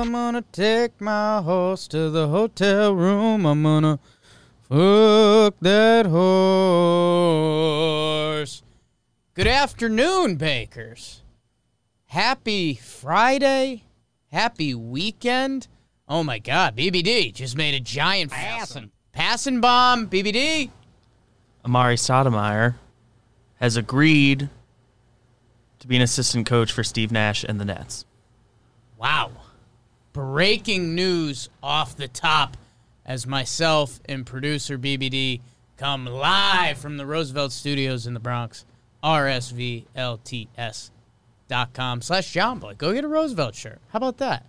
I'm gonna take my horse to the hotel room. I'm gonna fuck that horse. Good afternoon, Bakers. Happy Friday. Happy weekend. Oh, my God. BBD just made a giant passing bomb. BBD. Amari Sotomayor has agreed to be an assistant coach for Steve Nash and the Nets. Wow. Breaking news off the top as myself and producer BBD come live from the Roosevelt Studios in the Bronx. Rsvlts.com/JohnBlake. Go get a Roosevelt shirt. How about that?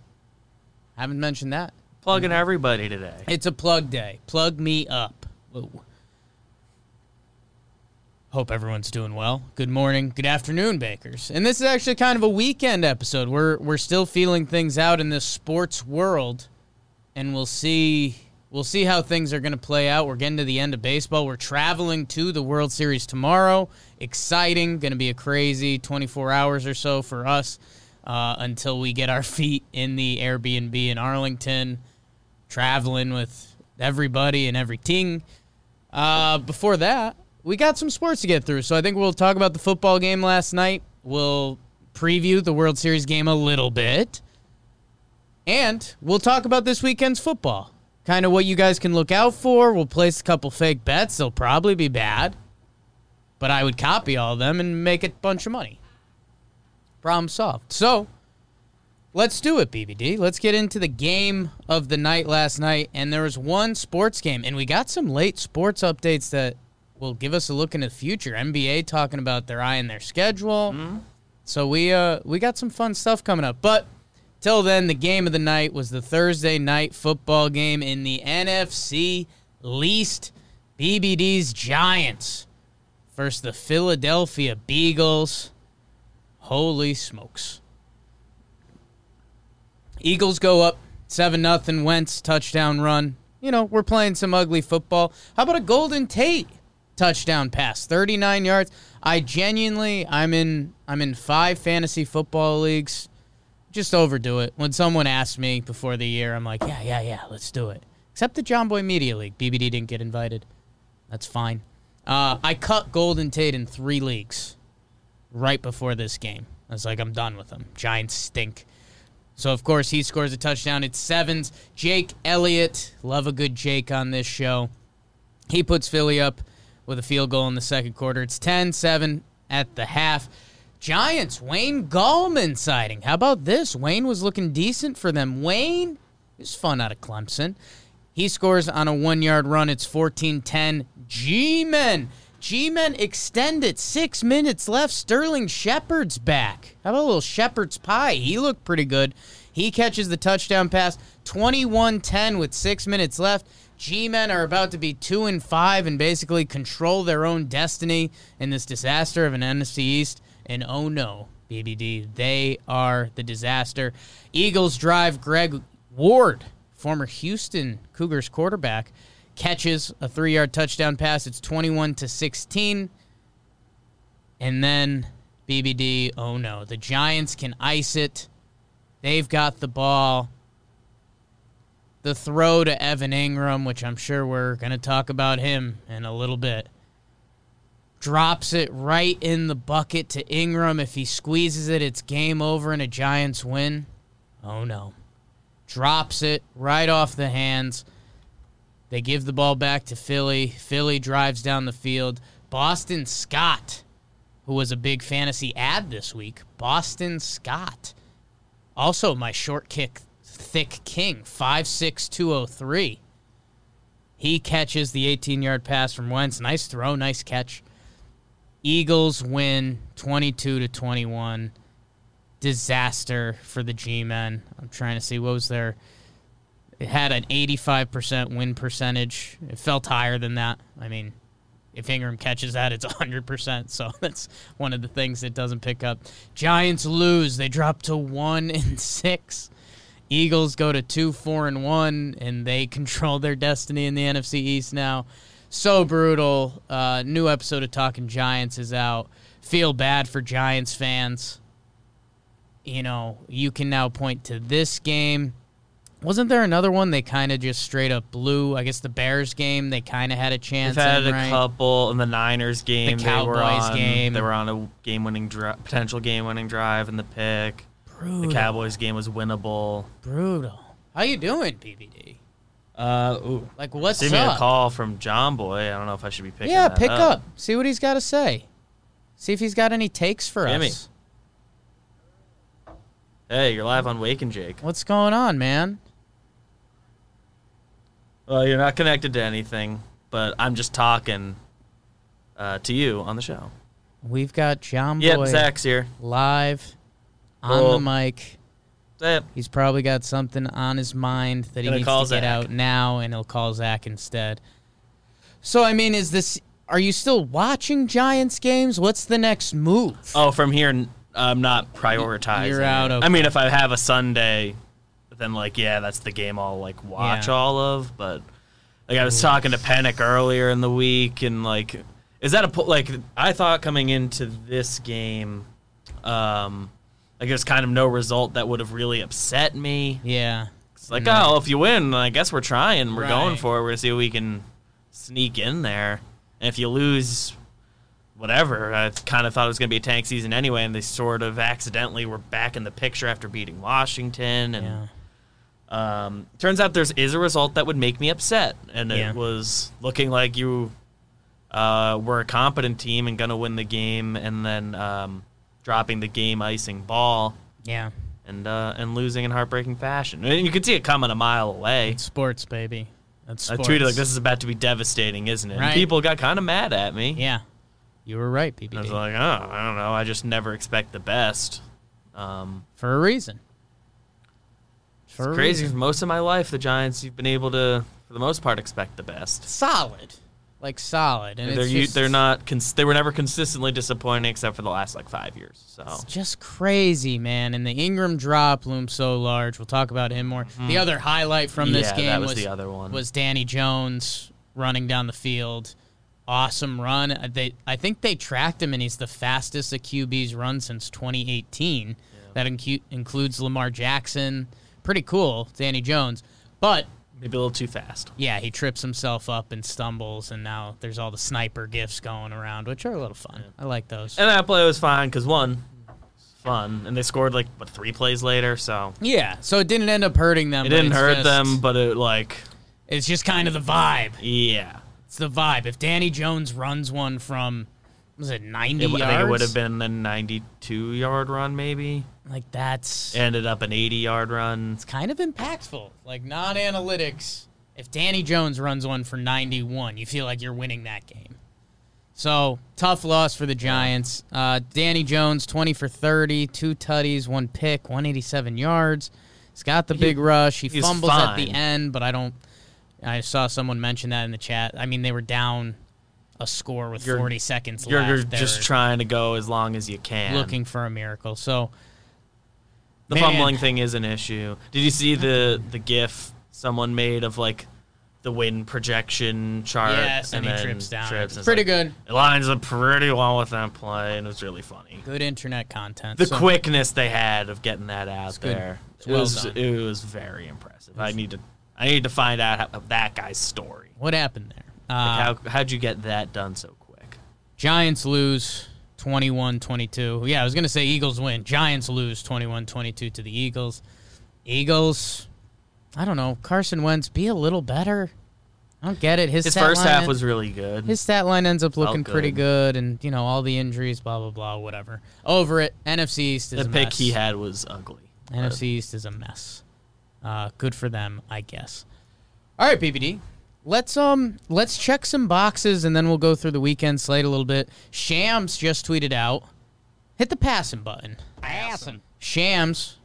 I haven't mentioned that. Plugging everybody today. It's a plug day. Plug me up. Whoa. Hope everyone's doing well. Good morning. Good afternoon, Bakers. And this is actually kind of a weekend episode. We're still feeling things out in this sports world, and we'll see how things are going to play out. We're getting to the end of baseball. We're traveling to the World Series tomorrow. Exciting. Going to be a crazy 24 hours or so for us until we get our feet in the Airbnb in Arlington, traveling with everybody and everything. Before that, we got some sports to get through, so I think we'll talk about the football game last night. We'll preview the World Series game a little bit. And we'll talk about this weekend's football, kind of what you guys can look out for. We'll place a couple fake bets. They'll probably be bad, but I would copy all of them and make a bunch of money. Problem solved. So let's do it, BBD. Let's get into the game of the night last night, and there was one sports game, and we got some late sports updates that will give us a look into the future. NBA talking about their eye and their schedule. Mm-hmm. So we got some fun stuff coming up. But till then, the game of the night was the Thursday night football game in the NFC least. BBD's Giants versus the Philadelphia Beagles. Holy smokes. Eagles go up 7-0. Wentz touchdown run. You know, we're playing some ugly football. How about a Golden Tate touchdown pass, 39 yards. I genuinely, I'm in 5 fantasy football leagues. Just overdo it. When someone asked me before the year, I'm like, yeah, let's do it. Except the John Boy Media League. BBD didn't get invited. That's fine. I cut Golden Tate in 3 leagues right before this game. I was like, I'm done with him. Giants stink. So, of course, he scores a touchdown. It's 7s. Jake Elliott, love a good Jake on this show. He puts Philly up with a field goal in the second quarter. It's 10-7 at the half. Giants, Wayne Gallman sighting. How about this? Wayne was looking decent for them. Wayne is fun out of Clemson. He scores on a 1-yard run. It's 14-10. G-Men extend it. 6 minutes left. Sterling Shepard's back. How about a little Shepard's pie? He looked pretty good. He catches the touchdown pass. 21-10 with 6 minutes left. G-Men are about to be 2-5 and basically control their own destiny in this disaster of an NFC East. And oh no, BBD, they are the disaster. Eagles drive. Greg Ward, former Houston Cougars quarterback, catches a 3-yard touchdown pass. It's 21-16. And then, BBD, oh no, the Giants can ice it. They've got the ball. The throw to Evan Engram, which I'm sure we're going to talk about him in a little bit. Drops it right in the bucket to Ingram. If he squeezes it, it's game over and a Giants win. Oh, no. Drops it right off the hands. They give the ball back to Philly. Philly drives down the field. Boston Scott, who was a big fantasy ad this week. Boston Scott. Also, my short kick Thick King, 5'6", 203. He catches the 18-yard pass from Wentz. Nice throw, nice catch. Eagles win 22-21. disaster for the G-Men. I'm trying to see what was their. It had an 85% win percentage. It felt higher than that. I mean, if Ingram catches that, it's 100%. So that's one of the things that doesn't pick up. Giants lose. They drop to 1-6. Eagles go to 2-4-1, and they control their destiny in the NFC East now. So brutal. New episode of Talking Giants is out. Feel bad for Giants fans. You know, you can now point to this game. Wasn't there another one they kind of just straight up blew? I guess the Bears game, they kind of had a chance. They've had a couple in the Niners game. The Cowboys game. They were on a game-winning potential game-winning drive in the pick. Brutal. The Cowboys game was winnable. Brutal. How you doing, BBD? Ooh. Like, what's up? Give me a call from John Boy. I don't know if I should be picking that up. Yeah, pick up. See what he's got to say. See if he's got any takes for us. Hey, you're live on Wake and Jake. What's going on, man? Well, you're not connected to anything, but I'm just talking to you on the show. We've got John Boy. Yep, Zach's here. Live on the mic. Yep. He's probably got something on his mind that he needs to get out now, and he'll call Zach instead. So, I mean, are you still watching Giants games? What's the next move? Oh, from here, I'm not prioritizing. You're out. Okay. I mean, if I have a Sunday... then, like, yeah, that's the game I'll, like, watch all of. But, like, I was talking to Penick earlier in the week, and, like, is that a – like, I thought coming into this game, like, there's kind of no result that would have really upset me. Yeah. It's like, oh, if you win, I guess we're trying. We're going for it. We're going to see if we can sneak in there. And if you lose – whatever. I kind of thought it was going to be a tank season anyway, and they sort of accidentally were back in the picture after beating Washington. And turns out there is a result that would make me upset, and it was looking like you were a competent team and going to win the game, and then dropping the game-icing ball and losing in heartbreaking fashion. And you could see it coming a mile away. It's sports, baby. That's sports. I tweeted, like, this is about to be devastating, isn't it? Right. And people got kind of mad at me. Yeah. You were right, BBD. I was like, oh, I don't know. I just never expect the best. For a reason. It's crazy. Most of my life, the Giants, you've been able to, for the most part, expect the best. Solid. Like, solid. And they're, they're not. They were never consistently disappointing except for the last, like, 5 years. So it's just crazy, man. And the Ingram drop loomed so large. We'll talk about him more. The other highlight from this game that was the other one. Was Danny Jones running down the field. Awesome run. I think they tracked him, and he's the fastest a QB's run since 2018. Yeah. That includes Lamar Jackson. Pretty cool, Danny Jones. But maybe a little too fast. Yeah, he trips himself up and stumbles, and now there's all the sniper gifs going around, which are a little fun. Yeah. I like those. And that play was fine because, one, it's fun, and they scored, like, what, 3 plays later? So yeah, so it didn't end up hurting them. It didn't hurt them, but it, like... It's just kind of the vibe. Yeah. The vibe. If Danny Jones runs one from, was it 90 yards? I think it would have been a 92-yard run, maybe. Like, that's... Ended up an 80-yard run. It's kind of impactful. Like, non-analytics. If Danny Jones runs one for 91, you feel like you're winning that game. So, tough loss for the Giants. Danny Jones, 20 for 30, 2 tutties, 1 pick, 187 yards. He's got the big rush. He fumbles at the end, but I saw someone mention that in the chat. I mean, they were down a score with 40 seconds left. You're just trying to go as long as you can. Looking for a miracle. So the fumbling thing is an issue. Did you see the GIF someone made of, like, the win projection chart? Yes, and he trips down. It's pretty good. It lines up pretty well with that play, and it was really funny. Good internet content. The quickness they had of getting that out there. It was very impressive. I need to find out that guy's story. What happened there? Like, how'd you get that done so quick? Giants lose 21-22. Yeah, I was going to say Eagles win. Giants lose 21-22 to the Eagles. Eagles, I don't know, Carson Wentz, be a little better. I don't get it. His first half was really good. His stat line ends up looking pretty good, and, you know, all the injuries, blah, blah, blah, whatever. Over it, NFC East is a mess. The pick he had was ugly. NFC East is a mess. Good for them, I guess. All right, BBD. Let's check some boxes, and then we'll go through the weekend slate a little bit. Shams just tweeted out Hit the passing button. Passing. Shams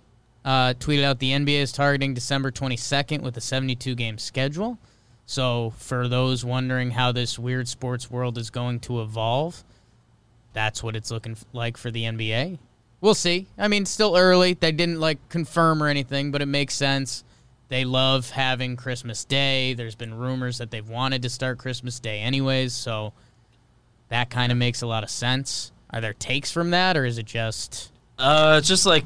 tweeted out the NBA is targeting December 22nd with a 72-game schedule. So for those wondering how this weird sports world is going to evolve, that's what it's looking like for the NBA. We'll see. I mean, still early. They didn't, like, confirm or anything, but it makes sense. They love having Christmas Day. There's been rumors that they've wanted to start Christmas Day anyways, so that kind of makes a lot of sense. Are there takes from that, or is it just... It's just like...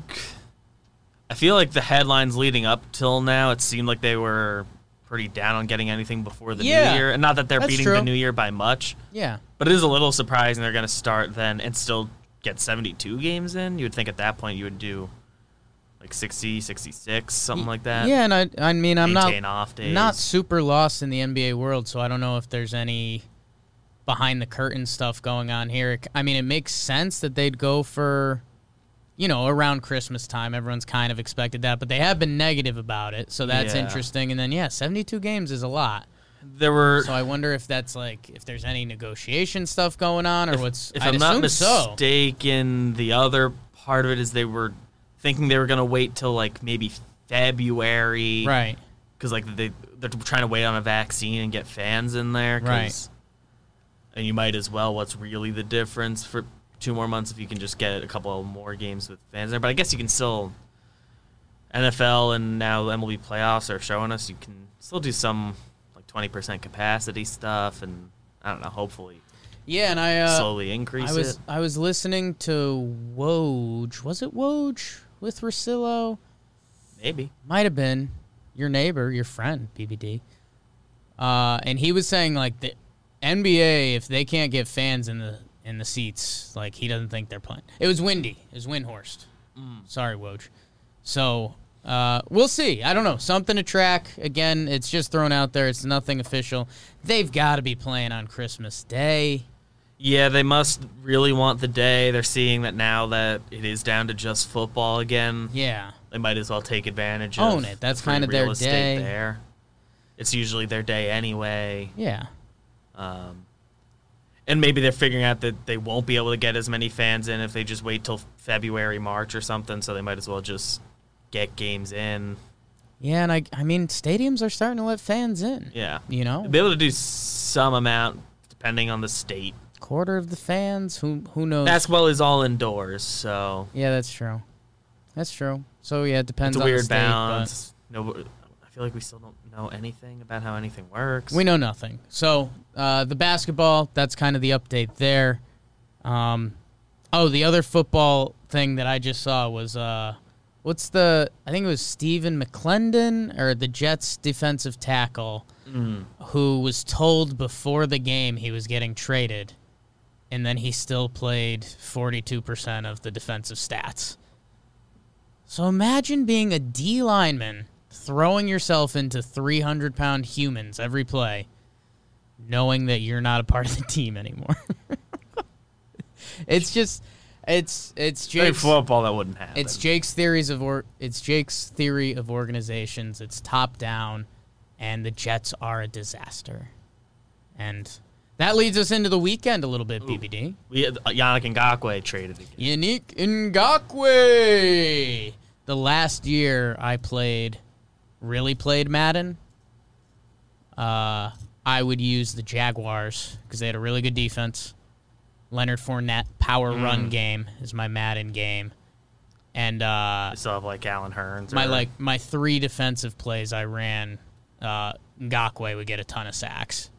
I feel like the headlines leading up till now, it seemed like they were pretty down on getting anything before the new year. And not that they're beating the new year by much. Yeah. But it is a little surprising they're going to start then and still get 72 games in. You would think at that point you would do like 60, 66, something like that. Yeah, and I mean, I'm not super lost in the NBA world, so I don't know if there's any behind-the-curtain stuff going on here. I mean, it makes sense that they'd go for, you know, around Christmas time. Everyone's kind of expected that, but they have been negative about it, so that's interesting. And then, 72 games is a lot. So I wonder if that's like if there's any negotiation stuff going on or what's. If I'm not mistaken, the other part of it is they were thinking they were going to wait till like maybe February, right? Because like they're trying to wait on a vaccine and get fans in there, right? And you might as well. What's really the difference for 2 more months if you can just get a couple more games with fans there? But I guess you can still. NFL and now MLB playoffs are showing us you can still do some. 20% capacity stuff, and I don't know, hopefully. Yeah, and I slowly increase it. I was listening to Woj. Was it Woj with Russillo? Maybe. Might have been your neighbor, your friend, BBD. And he was saying, like, the NBA, if they can't get fans in the seats, like, he doesn't think they're playing. It was windy. It was Windhorst. Sorry, Woj. So... we'll see. I don't know. Something to track. Again, it's just thrown out there. It's nothing official. They've got to be playing on Christmas Day. Yeah, they must really want the day. They're seeing that now that it is down to just football again. Yeah. They might as well take advantage of it. Own it. That's kind of their day. There. It's usually their day anyway. Yeah. And maybe they're figuring out that they won't be able to get as many fans in if they just wait till February, March or something, so they might as well just... get games in. Yeah, and I mean, stadiums are starting to let fans in. Yeah. You know? They'll be able to do some amount, depending on the state. Quarter of the fans, who knows? Basketball is all indoors, so... Yeah, that's true. So, yeah, it depends on the state. It's a weird balance. No, I feel like we still don't know anything about how anything works. We know nothing. So, the basketball, that's kind of the update there. The other football thing that I just saw was... I think it was Stephen McClendon or the Jets defensive tackle who was told before the game he was getting traded, and then he still played 42% of the defensive stats. So imagine being a D lineman, throwing yourself into 300-pound humans every play, knowing that you're not a part of the team anymore. It's just... It's Jake's football that wouldn't happen. It's Jake's theory of organizations. It's top down, and the Jets are a disaster. And that leads us into the weekend a little bit. Ooh. BBD. We had Yannick Ngakoue traded again. Yannick Ngakoue. The last year I really played Madden. I would use the Jaguars because they had a really good defense. Leonard Fournette power run game is my Madden game, and I still have like Allen Hurns. My 3 defensive plays I ran, Ngakoue would get a ton of sacks,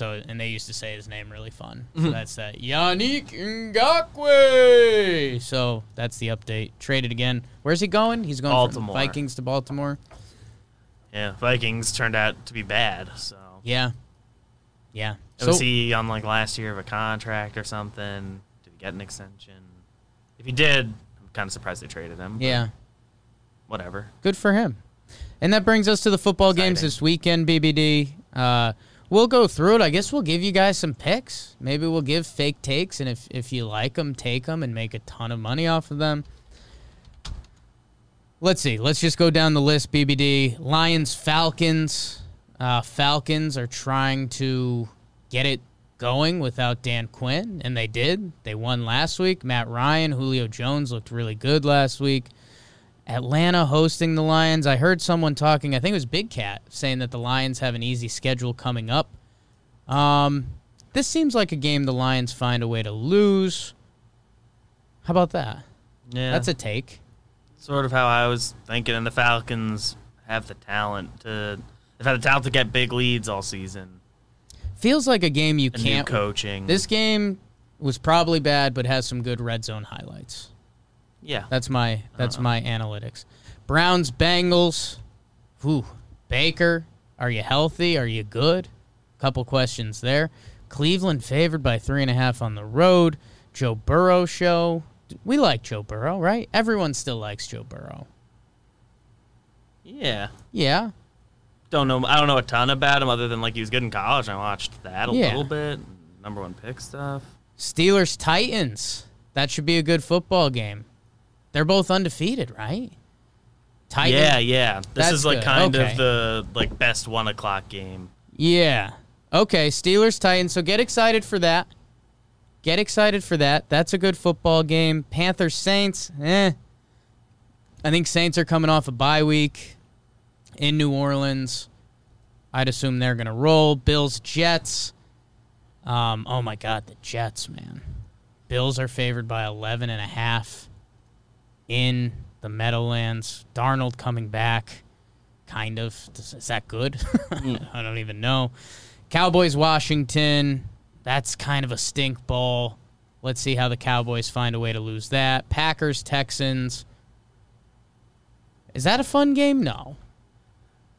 and they used to say his name really fun. So that's that Yannick Ngakoue. So that's the update. Traded again. Where's he going? He's going Baltimore. From Vikings to Baltimore. Yeah, Vikings turned out to be bad. So yeah. Was he on, like, last year of a contract or something? Did he get an extension? If he did, I'm kind of surprised they traded him. Yeah. Whatever. Good for him. And that brings us to the football games this weekend, BBD. We'll go through it. I guess we'll give you guys some picks. Maybe we'll give fake takes, and if you like them, take them and make a ton of money off of them. Let's see. Let's just go down the list, BBD. Lions, Falcons. Falcons are trying to... get it going without Dan Quinn, and they did. They won last week. Matt Ryan, Julio Jones looked really good last week. Atlanta hosting the Lions. I heard someone talking, I think it was Big Cat, saying that the Lions have an easy schedule coming up. This seems like a game the Lions find a way to lose. How about that? Yeah. That's a take. Sort of how I was thinking, and the Falcons have the talent to get big leads all season. Feels like a game you can't. New coaching. This game was probably bad, but has some good red zone highlights. Yeah, that's my analytics. Browns, Bengals. Ooh, Baker, are you healthy? Are you good? Couple questions there. Cleveland favored by 3.5 on the road. Joe Burrow show. We like Joe Burrow, right? Everyone still likes Joe Burrow. Yeah. Yeah. I don't know a ton about him other than like he was good in college. I watched that a little bit. Number one pick stuff. Steelers, Titans. That should be a good football game. They're both undefeated, right? Titans. Yeah. This is kind of the best 1:00 game. Yeah. Okay, Steelers, Titans. So get excited for that. That's a good football game. Panthers, Saints. I think Saints are coming off a bye week in New Orleans. I'd assume they're going to roll. Bills, Jets. Oh, my God, the Jets, man. Bills are favored by 11.5 in the Meadowlands. Darnold coming back, kind of. Is that good? I don't even know. Cowboys, Washington. That's kind of a stink ball. Let's see how the Cowboys find a way to lose that. Packers, Texans. Is that a fun game? No.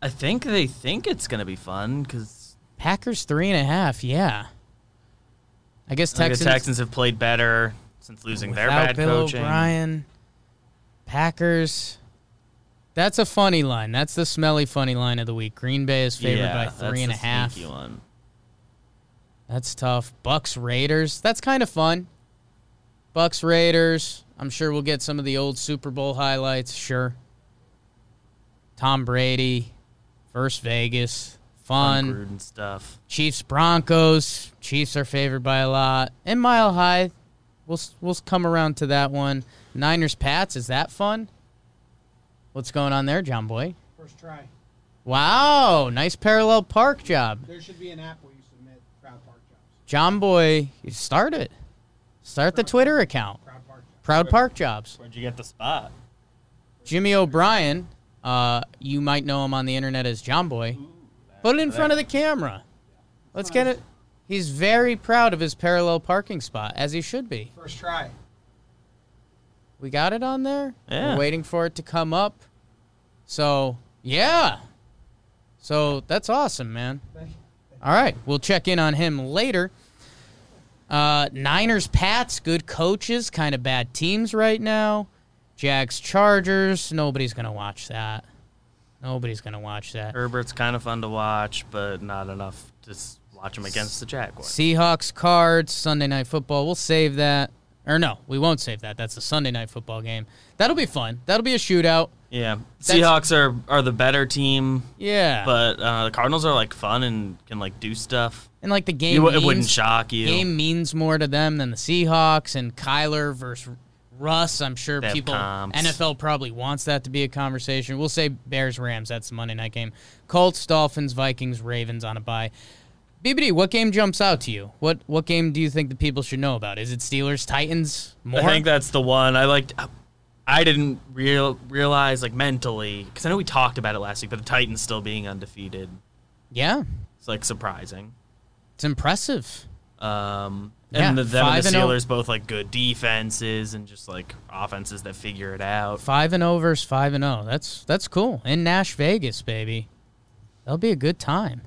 I think they think it's going to be fun because Packers 3.5, yeah. I guess Texans have played better since losing their bad Bill coaching. O'Brien, Packers. That's a funny line. That's the smelly funny line of the week. Green Bay is favored by 3.5. That's a sneaky one. That's tough. Bucks, Raiders. That's kind of fun. Bucks, Raiders. I'm sure we'll get some of the old Super Bowl highlights. Sure. Tom Brady versus Vegas. Fun. Gruden stuff. Chiefs, Broncos. Chiefs are favored by a lot. And Mile High. We'll come around to that one. Niners, Pats. Is that fun? What's going on there, John Boy? First try. Wow. Nice parallel park job. There should be an app where you submit crowd park jobs. John Boy, you start it. Start the Twitter account. Proud Park Jobs. Where'd you get the spot? Jimmy O'Brien. You might know him on the internet as John Boy. Put it in front of the camera. Let's get it. He's very proud of his parallel parking spot, as he should be. First try. We got it on there? Yeah. We're waiting for it to come up. So, yeah. So, that's awesome, man. All right. We'll check in on him later. Niners, Pats, good coaches, kind of bad teams right now. Jags, Chargers, nobody's going to watch that. Herbert's kind of fun to watch, but not enough to watch him against the Jaguars. Seahawks, Cards, Sunday Night Football. We'll save that. Or no, we won't save that. That's a Sunday Night Football game. That'll be fun. That'll be a shootout. Yeah. Seahawks are the better team. Yeah. But the Cardinals are, like, fun and can, like, do stuff. And, like, the game it wouldn't shock you. The game means more to them than the Seahawks and Kyler versus Russ, I'm sure people, NFL probably wants that to be a conversation. We'll say Bears-Rams, that's the Monday night game. Colts, Dolphins, Vikings, Ravens on a bye. BBD, what game jumps out to you? What game do you think the people should know about? Is it Steelers, Titans, more? I think that's the one. I didn't realize, like, mentally, because I know we talked about it last week, but the Titans still being undefeated. Yeah. It's, like, surprising. It's impressive. And the Steelers both, like, good defenses and just, like, offenses that figure it out. 5-0 versus 5-0. That's cool. In Nash, Vegas, baby. That'll be a good time.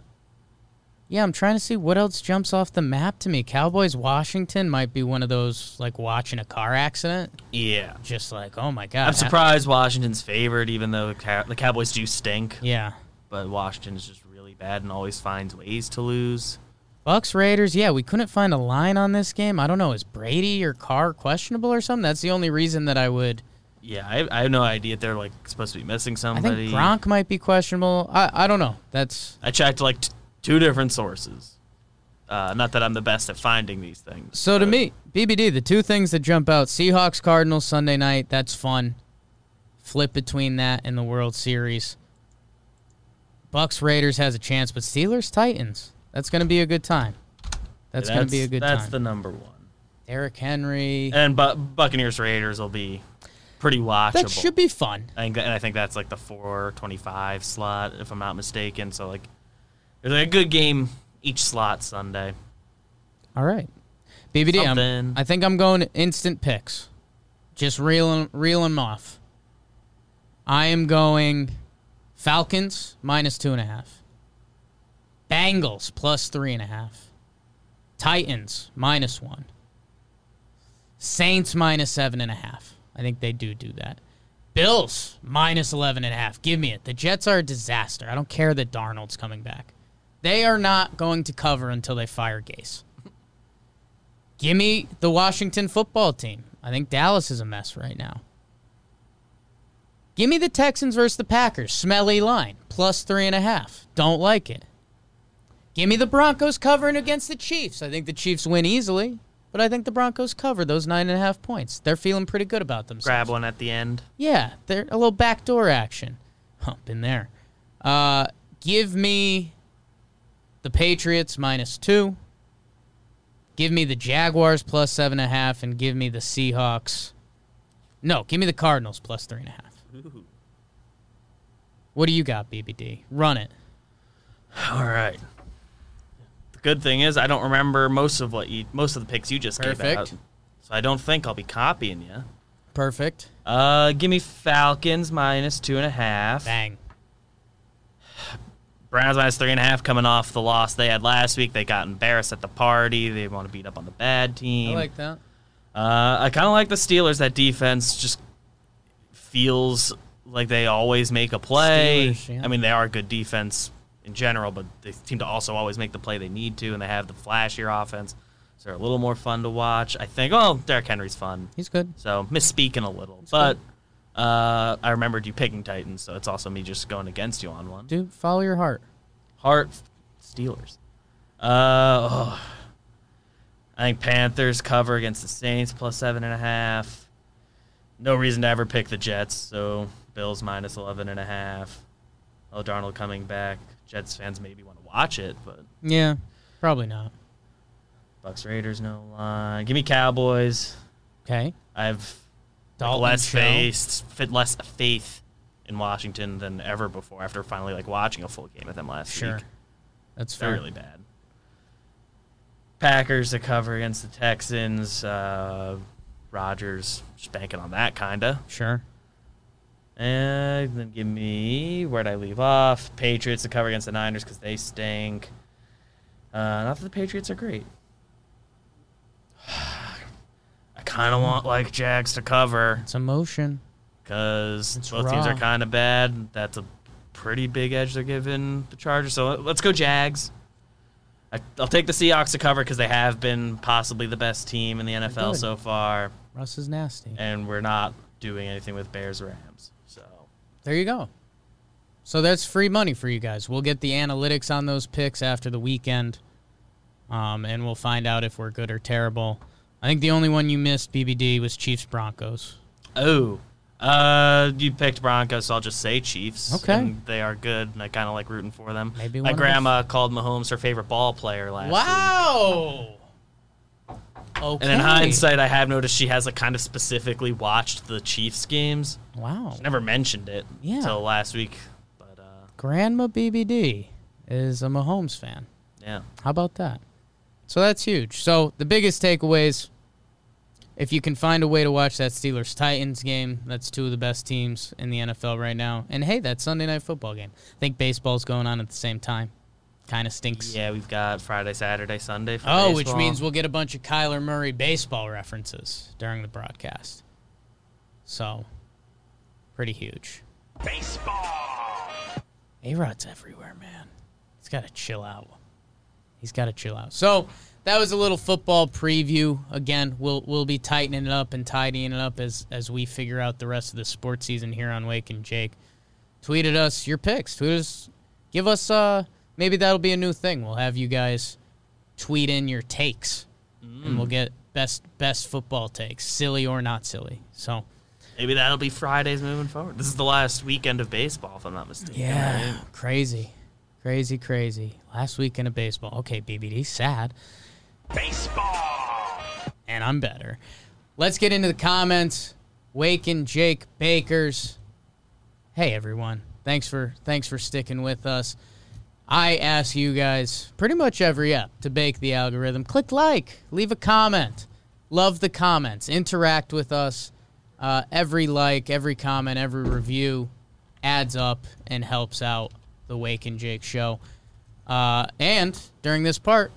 Yeah, I'm trying to see what else jumps off the map to me. Cowboys, Washington might be one of those, like, watching a car accident. Yeah. Just like, oh, my God. I'm surprised Washington's favored, even though the Cowboys do stink. Yeah. But Washington is just really bad and always finds ways to lose. Bucks, Raiders, yeah, we couldn't find a line on this game. I don't know, is Brady or Carr questionable or something? That's the only reason that I would. Yeah, I have no idea if they're, like, supposed to be missing somebody. I think Gronk might be questionable. I don't know. I checked, like, two different sources. Not that I'm the best at finding these things. So to me, BBD, the two things that jump out, Seahawks, Cardinals, Sunday night, that's fun. Flip between that and the World Series. Bucks, Raiders has a chance, but Steelers, Titans, that's going to be a good time. That's going to be a good time. That's the number one. Derrick Henry. And Buccaneers, Raiders will be pretty watchable. That should be fun. And I think that's like the 4:25 slot, if I'm not mistaken. So like, there's like a good game each slot Sunday. All right. BBD, I think I'm going instant picks. Just reel them off. I am going Falcons -2.5. Bengals +3.5. Titans -1. Saints -7.5. I think they do that. Bills -11.5. Give me it. The Jets are a disaster. I don't care that Darnold's coming back. They are not going to cover until they fire Gase. Give me the Washington football team. I think Dallas is a mess right now. Give me the Texans versus the Packers. Smelly line. +3.5. Don't like it. Give me the Broncos covering against the Chiefs. I think the Chiefs win easily, but I think the Broncos cover those 9.5 points. They're feeling pretty good about themselves. Grab one at the end. Yeah, they're a little backdoor action. Hump in there. Give me the Patriots -2. Give me the Jaguars +7.5, and give me the Seahawks. No, give me the Cardinals +3.5. Ooh. What do you got, BBD? Run it. All right. The good thing is I don't remember most of the picks you just gave out, so I don't think I'll be copying you. Perfect. Give me Falcons -2.5. Bang. Browns -3.5 coming off the loss they had last week. They got embarrassed at the party. They want to beat up on the bad team. I like that. I kind of like the Steelers. That defense just feels like they always make a play. Steelers, yeah. I mean, they are a good defense in general, but they seem to also always make the play they need to, and they have the flashier offense. So they're a little more fun to watch. I think, Derrick Henry's fun. He's good. So misspeaking a little. He's good. I remembered you picking Titans, so it's also me just going against you on one. Dude, follow your heart. Steelers. I think Panthers cover against the Saints +7.5. No reason to ever pick the Jets, so Bills -11.5. Oh, Darnold coming back. Jets fans maybe want to watch it, but yeah, probably not. Bucks Raiders no line. Give me Cowboys. Okay, I've less faith in Washington than ever before after finally watching a full game of them last week. Sure. That's fair. They're really bad. Packers to cover against the Texans. Rodgers just banking on that, kinda. Sure. And then give me, where'd I leave off? Patriots to cover against the Niners because they stink. Not that the Patriots are great. Kind of want Jags to cover. It's emotion because both teams are kind of bad. That's a pretty big edge they're giving the Chargers. So let's go Jags. I'll take the Seahawks to cover because they have been possibly the best team in the NFL so far. Russ is nasty, and we're not doing anything with Bears Rams. So there you go. So that's free money for you guys. We'll get the analytics on those picks after the weekend, and we'll find out if we're good or terrible. I think the only one you missed, BBD, was Chiefs-Broncos. Oh. You picked Broncos, so I'll just say Chiefs. Okay. And they are good, and I kind of like rooting for them. Maybe my grandma called Mahomes her favorite ball player last week. Wow! Okay. And in hindsight, I have noticed she has kind of specifically watched the Chiefs games. Wow. She never mentioned it until last week. But Grandma BBD is a Mahomes fan. Yeah. How about that? So that's huge. So the biggest takeaways... If you can find a way to watch that Steelers-Titans game, that's two of the best teams in the NFL right now. And, hey, that Sunday night football game. I think baseball's going on at the same time. Kind of stinks. Yeah, we've got Friday, Saturday, Sunday for baseball. Which means we'll get a bunch of Kyler Murray baseball references during the broadcast. So, pretty huge. Baseball! A-Rod's everywhere, man. He's got to chill out. So... That was a little football preview. Again, we'll be tightening it up and tidying it up as we figure out the rest of the sports season here on Wake and Jake. Tweet at us your picks. Tweet us. Give us maybe that'll be a new thing. We'll have you guys tweet in your takes, and we'll get best football takes, silly or not silly. So maybe that'll be Fridays moving forward. This is the last weekend of baseball, if I'm not mistaken. Yeah, right? Crazy. Last weekend of baseball. Okay, BBD, sad. Baseball! And I'm better. Let's get into the comments. Wake and Jake Bakers. Hey, everyone. Thanks for sticking with us. I ask you guys pretty much every app to bake the algorithm. Click like. Leave a comment. Love the comments. Interact with us. Every like, every comment, every review adds up and helps out the Wake and Jake show. And during this part,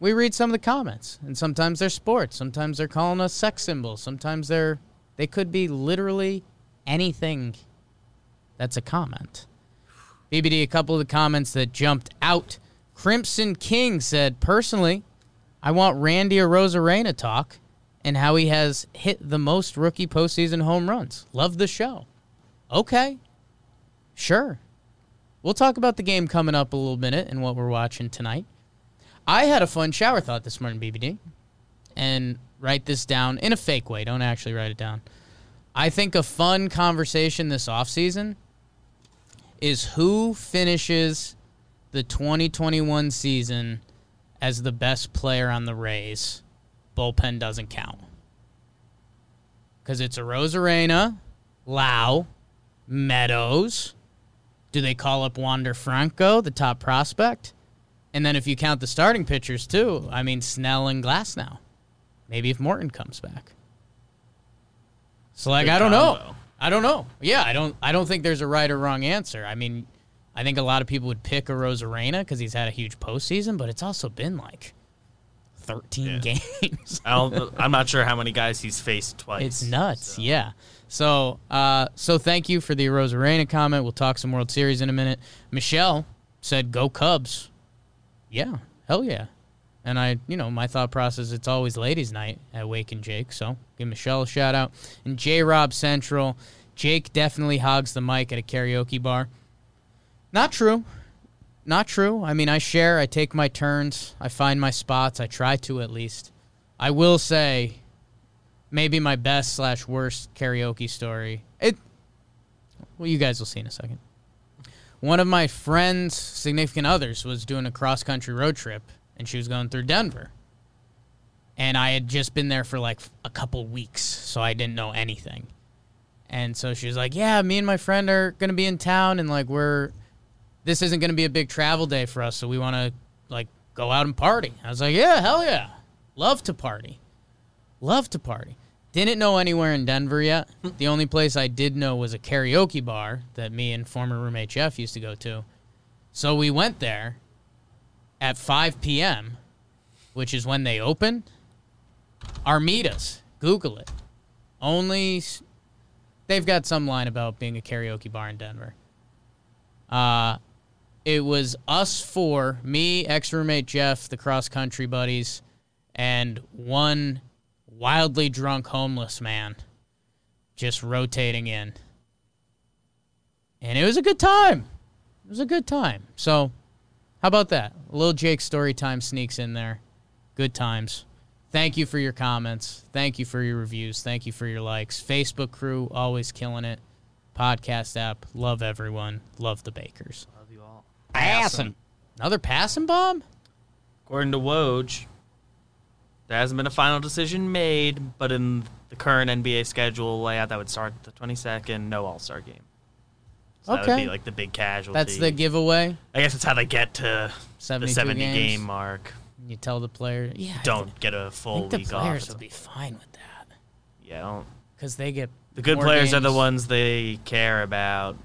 we read some of the comments. And sometimes they're sports. Sometimes they're calling us sex symbols. Sometimes they could be literally anything that's a comment. BBD, a couple of the comments that jumped out. Crimson King said, personally, I want Randy Arozarena talk and how he has hit the most rookie postseason home runs. Love the show. Okay. Sure. We'll talk about the game coming up a little minute and what we're watching tonight. I had a fun shower thought this morning, BBD, and write this down in a fake way. Don't actually write it down. I think a fun conversation this offseason is who finishes the 2021 season as the best player on the Rays. Bullpen doesn't count. Because it's Arozarena, Lau, Meadows. Do they call up Wander Franco, the top prospect? And then if you count the starting pitchers too, I mean Snell and Glasnow. Maybe if Morton comes back. So like, I don't know. Yeah, I don't think there's a right or wrong answer. I mean, I think a lot of people would pick Arozarena because he's had a huge postseason, but it's also been like 13 games. I'm not sure how many guys he's faced twice. It's nuts, so. Yeah. So thank you for the Arozarena comment. We'll talk some World Series in a minute. Michelle said, go Cubs. Yeah, hell yeah. And my thought process, it's always ladies' night at Wake and Jake, so give Michelle a shout-out. And J-Rob Central, Jake definitely hogs the mic at a karaoke bar. Not true. I mean, I take my turns, I find my spots, I try to at least. I will say maybe my best/worst karaoke story. Well, you guys will see in a second. One of my friends, significant others, was doing a cross-country road trip, and she was going through Denver. And I had just been there for like a couple weeks, so I didn't know anything. And so she was like, yeah, me and my friend are going to be in town, and like this isn't going to be a big travel day for us, so we want to, like, go out and party. I was like, yeah, hell yeah. Love to party. Didn't know anywhere in Denver yet. The only place I did know was a karaoke bar that me and former roommate Jeff used to go to. So we went there at 5 p.m., which is when they open. Armitas. Google it. They've got some line about being a karaoke bar in Denver. It was us four, me, ex-roommate Jeff, the cross-country buddies, and one wildly drunk homeless man just rotating in. And it was a good time. So how about that? A little Jake story time sneaks in there. Good times. Thank you for your comments. Thank you for your reviews. Thank you for your likes. Facebook crew, always killing it. Podcast app. Love everyone. Love the Bakers. Love you all. Passing. Another passing bomb? According to Woj, there hasn't been a final decision made, but in the current NBA schedule layout, that would start the 22nd, no All-Star game. So okay. That would be like the big casualty. That's the giveaway? I guess that's how they get to the 70-game mark. You tell the player. Yeah, don't get a full week off. The players will be fine with that. Yeah. Because they get... The good players are the ones they care about,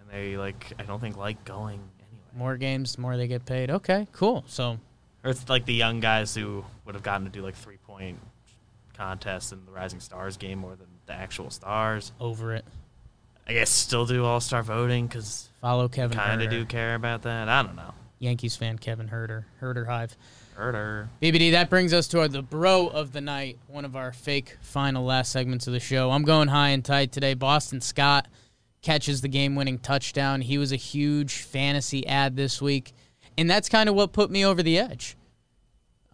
and they, like, I don't think like going anyway. More games, more they get paid. Okay, cool. So, or it's like the young guys who would have gotten to do, like, 3-point contests in the Rising Stars game more than the actual Stars. Over it. I guess still do all-star voting because follow Kevin Herter. Kind of do care about that. I don't know. Yankees fan Kevin Herter. Herter Hive. BBD, that brings us to the bro of the night, one of our fake final last segments of the show. I'm going high and tight today. Boston Scott catches the game-winning touchdown. He was a huge fantasy ad this week, and that's kind of what put me over the edge.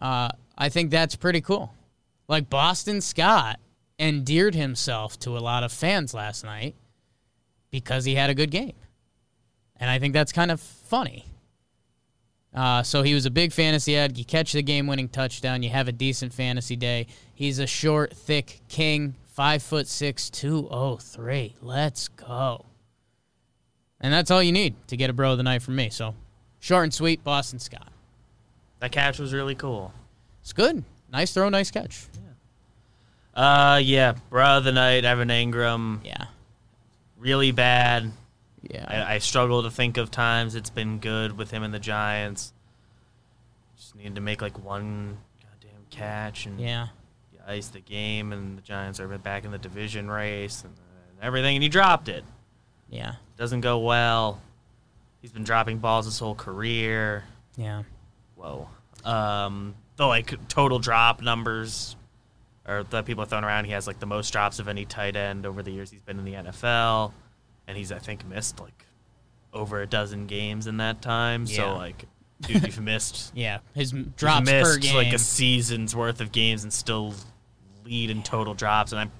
I think that's pretty cool. Like, Boston Scott endeared himself to a lot of fans last night because he had a good game. And I think that's kind of funny. So he was a big fantasy ad. You catch the game-winning touchdown. You have a decent fantasy day. He's a short, thick king, 5'6", 203. Let's go. And that's all you need to get a bro of the night from me. So short and sweet, Boston Scott. That catch was really cool. It's good. Nice throw, nice catch. Yeah. Bro of the night, Evan Engram. Yeah. Really bad. Yeah, I struggle to think of times it's been good with him and the Giants. Just needed to make, like, one goddamn catch and ice the game, and the Giants are back in the division race and everything, and he dropped it. Yeah. Doesn't go well. He's been dropping balls his whole career. Yeah. Whoa. The, like, total drop numbers or that people are throwing around, he has, like, the most drops of any tight end over the years he's been in the NFL. And he's, I think, missed, like, over a dozen games in that time. Yeah. So, like, dude, you've missed. Yeah, his drops missed, per game. Like, a season's worth of games and still lead in total drops. And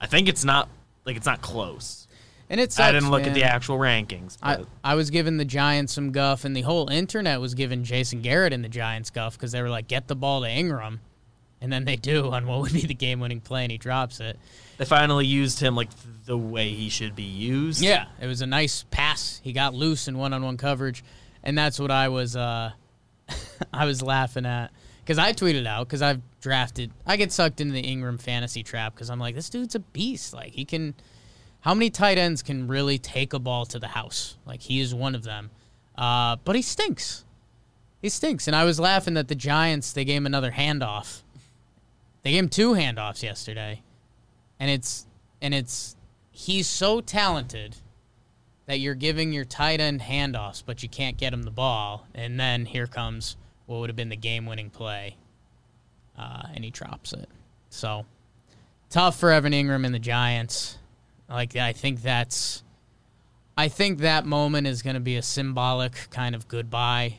I think it's not, like, it's not close. And it sucks, I didn't look at the actual rankings. I was giving the Giants some guff, and the whole internet was giving Jason Garrett and the Giants guff because they were like, get the ball to Engram. And then they do on what would be the game-winning play, and he drops it. They finally used him, like, the way he should be used. Yeah, it was a nice pass. He got loose in one-on-one coverage, and that's what I was I was laughing at. Because I tweeted out, because I've drafted. I get sucked into the Engram fantasy trap because I'm like, this dude's a beast. Like, he can – how many tight ends can really take a ball to the house? Like, he is one of them. But he stinks. He stinks. And I was laughing that the Giants, they gave him another handoff. They gave him two handoffs yesterday, and it's he's so talented that you're giving your tight end handoffs, but you can't get him the ball, and then here comes what would have been the game-winning play, and he drops it. So tough for Evan Engram and the Giants. Like, I think that moment is going to be a symbolic kind of goodbye.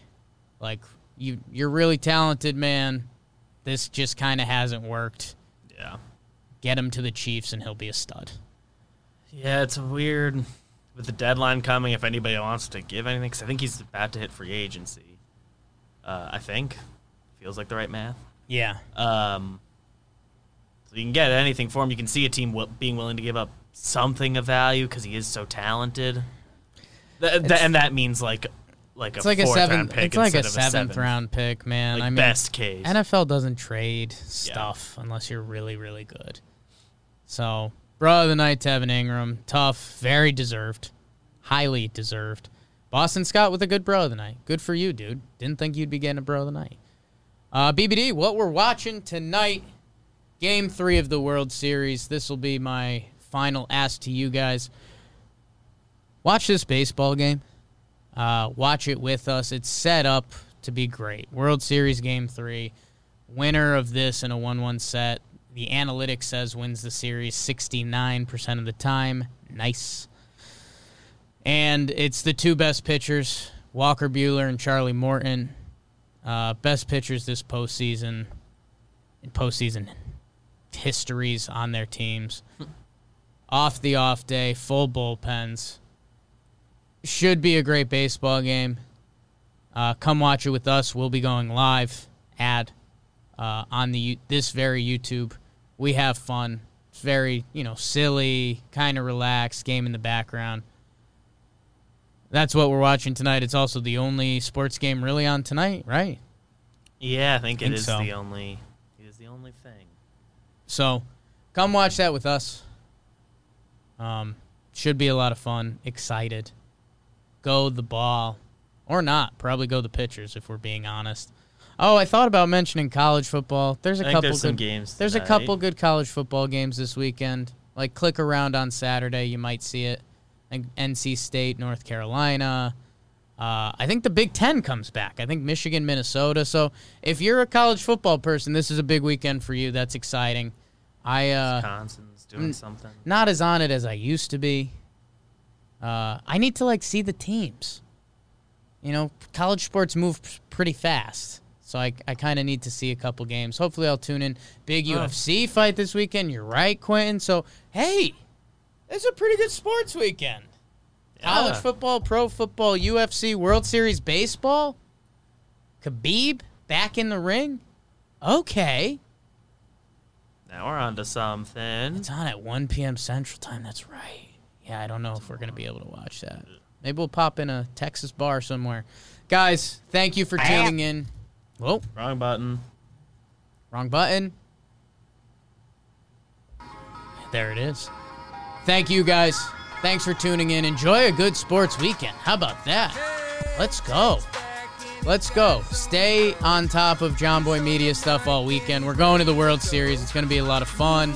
Like, you're really talented, man. This just kind of hasn't worked. Yeah. Get him to the Chiefs, and he'll be a stud. Yeah, it's weird with the deadline coming, if anybody wants to give anything, because I think he's about to hit free agency. I think. Feels like the right math. Yeah. So you can get anything for him. You can see a team being willing to give up something of value because he is so talented. And that means, like it's a fourth-round pick. It's like a seventh-round pick, man. Like, I mean, best case. NFL doesn't trade stuff unless you're really, really good. So, bro of the night to Evan Engram. Tough, very deserved, highly deserved. Boston Scott with a good bro of the night. Good for you, dude. Didn't think you'd be getting a bro of the night. BBD, what we're watching tonight, Game 3 of the World Series. This will be my final ask to you guys. Watch this baseball game. Watch it with us. It's set up to be great. World Series Game 3. Winner of this in a 1-1 set. The analytics says wins the series 69% of the time. Nice. And it's the two best pitchers, Walker Buehler and Charlie Morton. Best pitchers this postseason. Postseason histories on their teams. Off the off day, full bullpens. Should be a great baseball game. Come watch it with us. We'll be going live ad on this very YouTube. We have fun. It's very, silly, kind of relaxed, game in the background. That's what we're watching tonight. It's also the only sports game really on tonight, right? Yeah, I think it is so. It is the only thing. So, come watch that with us. Should be a lot of fun. Excited. Go the ball, or not. Probably go the pitchers, if we're being honest. Oh, I thought about mentioning college football. There's a couple good college football games this weekend. Like, click around on Saturday, you might see it. Like NC State, North Carolina. I think the Big Ten comes back. I think Michigan, Minnesota. So if you're a college football person, this is a big weekend for you. That's exciting. Wisconsin's doing something. Not as on it as I used to be. I need to, see the teams. College sports move pretty fast. So I kind of need to see a couple games. Hopefully I'll tune in. Big UFC fight this weekend. You're right, Quentin. So, hey, it's a pretty good sports weekend. Yeah. College football, pro football, UFC, World Series baseball. Khabib back in the ring. Okay. Now we're on to something. It's on at 1 p.m. Central Time. That's right. Yeah, I don't know if we're going to be able to watch that. Maybe we'll pop in a Texas bar somewhere. Guys, thank you for tuning in. Whoa. Wrong button. Wrong button. There it is. Thank you, guys. Thanks for tuning in. Enjoy a good sports weekend. How about that? Let's go. Let's go. Stay on top of John Boy Media stuff all weekend. We're going to the World Series. It's going to be a lot of fun.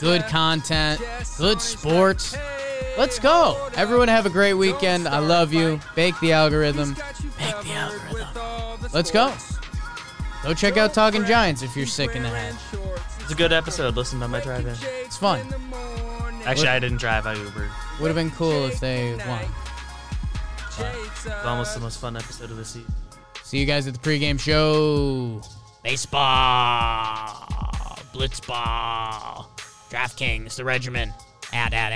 Good content. Good sports. Let's go. Everyone have a great weekend. I love you. Bake the algorithm. Bake the algorithm. Let's go. Go check out Talking Giants if you're sick in the head. It's a good episode. Listen to my drive-in. It's fun. Actually, I didn't drive. I Ubered. Would have been cool if they won. It's almost the most fun episode of the season. See you guys at the pregame show. Baseball. Blitzball. DraftKings. The Regimen. At.